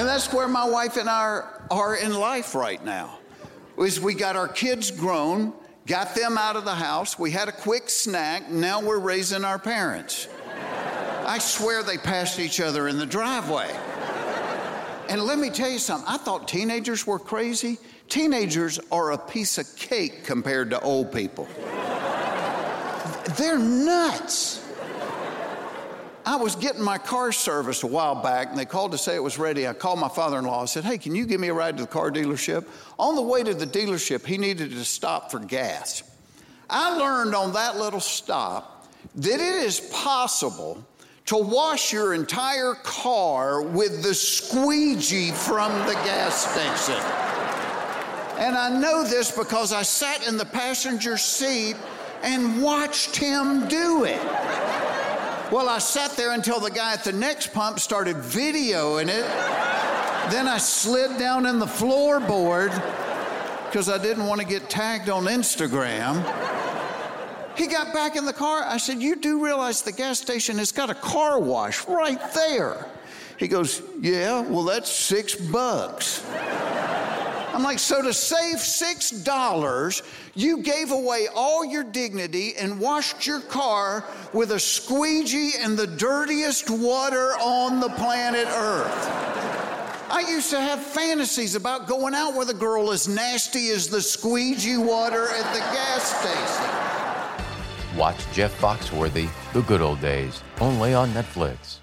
And that's where my wife and I are in life right now, is we got our kids grown, got them out of the house, we had a quick snack, now we're raising our parents. I swear they passed each other in the driveway. And let me tell you something, I thought teenagers were crazy. Teenagers are a piece of cake compared to old people. They're nuts. I was getting my car serviced a while back, and they called to say it was ready. I called my father-in-law. I said, hey, can you give me a ride to the car dealership? On the way to the dealership, he needed to stop for gas. I learned on that little stop that it is possible to wash your entire car with the squeegee from the gas station. And I know this because I sat in the passenger seat and watched him do it. Well, I sat there until the guy at the next pump started videoing it. Then I slid down in the floorboard because I didn't want to get tagged on Instagram. He got back in the car. I said, you do realize the gas station has got a car wash right there. He goes, yeah, well, that's $6. I'm like, so to save $6, you gave away all your dignity and washed your car with a squeegee and the dirtiest water on the planet Earth. I used to have fantasies about going out with a girl as nasty as the squeegee water at the gas station. Watch Jeff Foxworthy, The Good Old Days, only on Netflix.